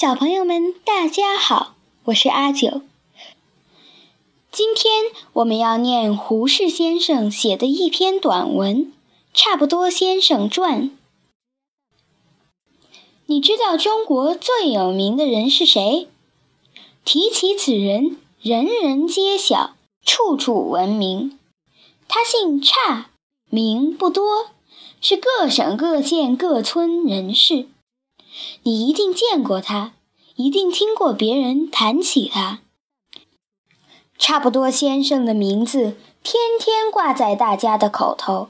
小朋友们，大家好，我是阿九。今天我们要念胡适先生写的一篇短文《差不多先生传》。你知道中国最有名的人是谁？提起此人，人人皆晓，处处闻名。他姓差，名不多，是各省各县各村人士。你一定见过他，一定听过别人谈起他。差不多先生的名字天天挂在大家的口头，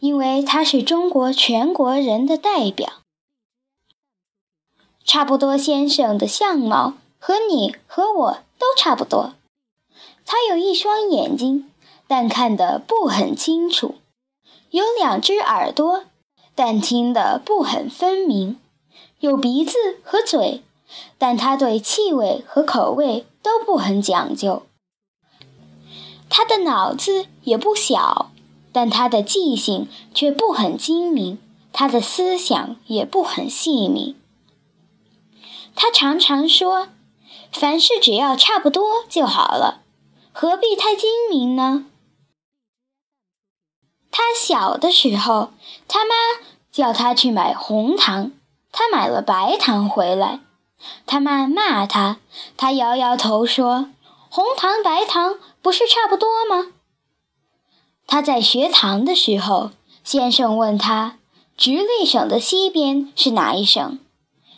因为他是中国全国人的代表。差不多先生的相貌和你和我都差不多，他有一双眼睛，但看得不很清楚；有两只耳朵，但听得不很分明。有鼻子和嘴，但他对气味和口味都不很讲究。他的脑子也不小，但他的记性却不很精明，他的思想也不很细密。他常常说，凡事只要差不多就好了，何必太精明呢？他小的时候，他妈叫他去买红糖，他买了白糖回来，他妈骂他，他摇摇头说，红糖白糖不是差不多吗？他在学堂的时候，先生问他，直隶省的西边是哪一省？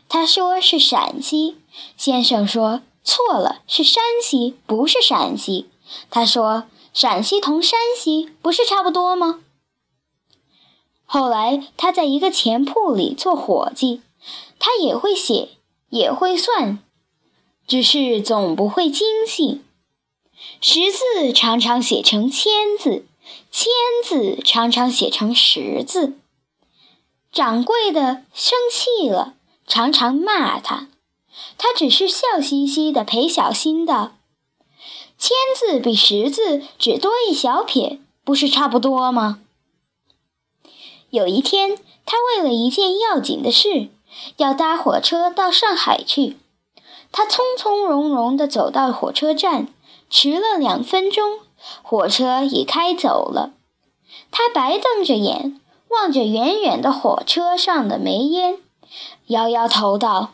他说是陕西，先生说错了，是山西，不是陕西。他说，陕西同山西不是差不多吗？后来他在一个钱铺里做伙计，他也会写，也会算，只是总不会精细。十字常常写成千字，千字常常写成十字。掌柜的生气了，常常骂他，他只是笑嘻嘻地陪小新道：“千字比十字只多一小撇，不是差不多吗？”有一天，他为了一件要紧的事，要搭火车到上海去。他匆匆忙忙地走到火车站，迟了2分钟，火车已开走了。他白瞪着眼，望着远远的火车上的煤烟，摇摇头道：“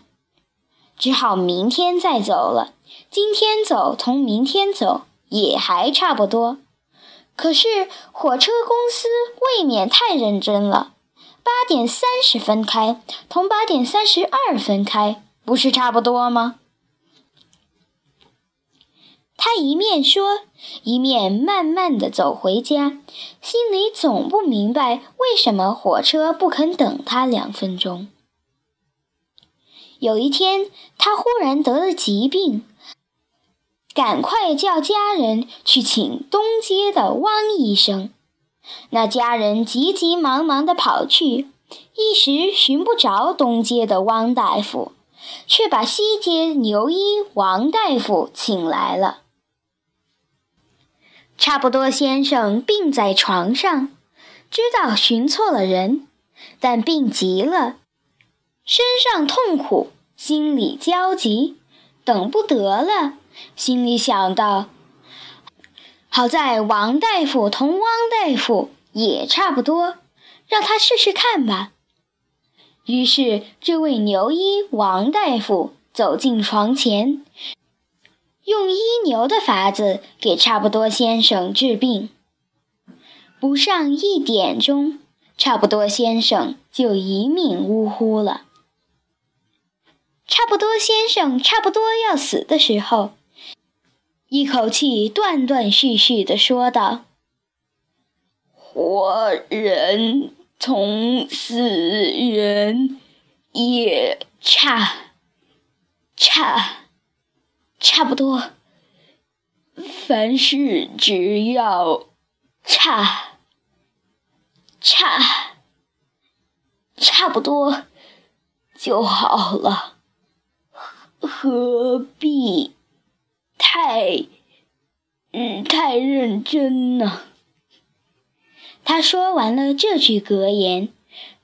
只好明天再走了。今天走同明天走也还差不多。”可是火车公司未免太认真了，8:30开，同8:32开，不是差不多吗？他一面说，一面慢慢地走回家，心里总不明白为什么火车不肯等他2分钟。有一天，他忽然得了疾病，赶快叫家人去请东街的汪医生。那家人急急忙忙地跑去，一时寻不着东街的汪大夫，却把西街牛医王大夫请来了。差不多先生病在床上，知道寻错了人，但病急了，身上痛苦，心里焦急，等不得了，心里想到，好在王大夫同汪大夫也差不多，让他试试看吧。于是这位牛医王大夫走进床前，用医牛的法子给差不多先生治病。不上1点钟，差不多先生就一命呜呼了。差不多先生差不多要死的时候，一口气断断续续地说道：“活人同死人也差不多，凡事只要差不多就好了。何必太认真呢？”他说完了这句格言，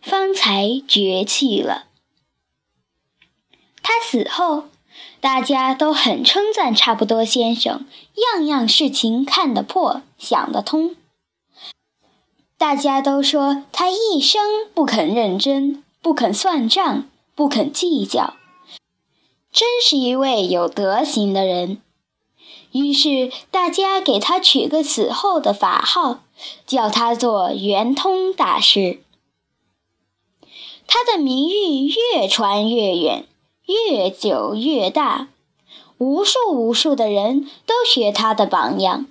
方才绝气了。他他死后，大家都很称赞差不多先生，样样事情看得破，想得通。大家都说他一生不肯认真，不肯算账，不肯计较，真是一位有德行的人。于是大家给他取个死后的法号，叫他做圆通大师。他的名誉越传越远，越久越大，无数无数的人都学他的榜样，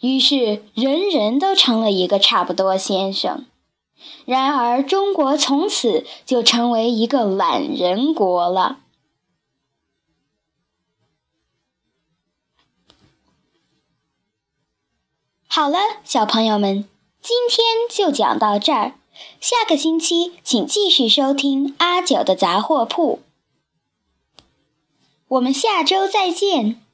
于是人人都成了一个差不多先生。然而中国从此就成为一个懒人国了。好了，小朋友们，今天就讲到这儿。下个星期请继续收听阿九的杂货铺。我们下周再见。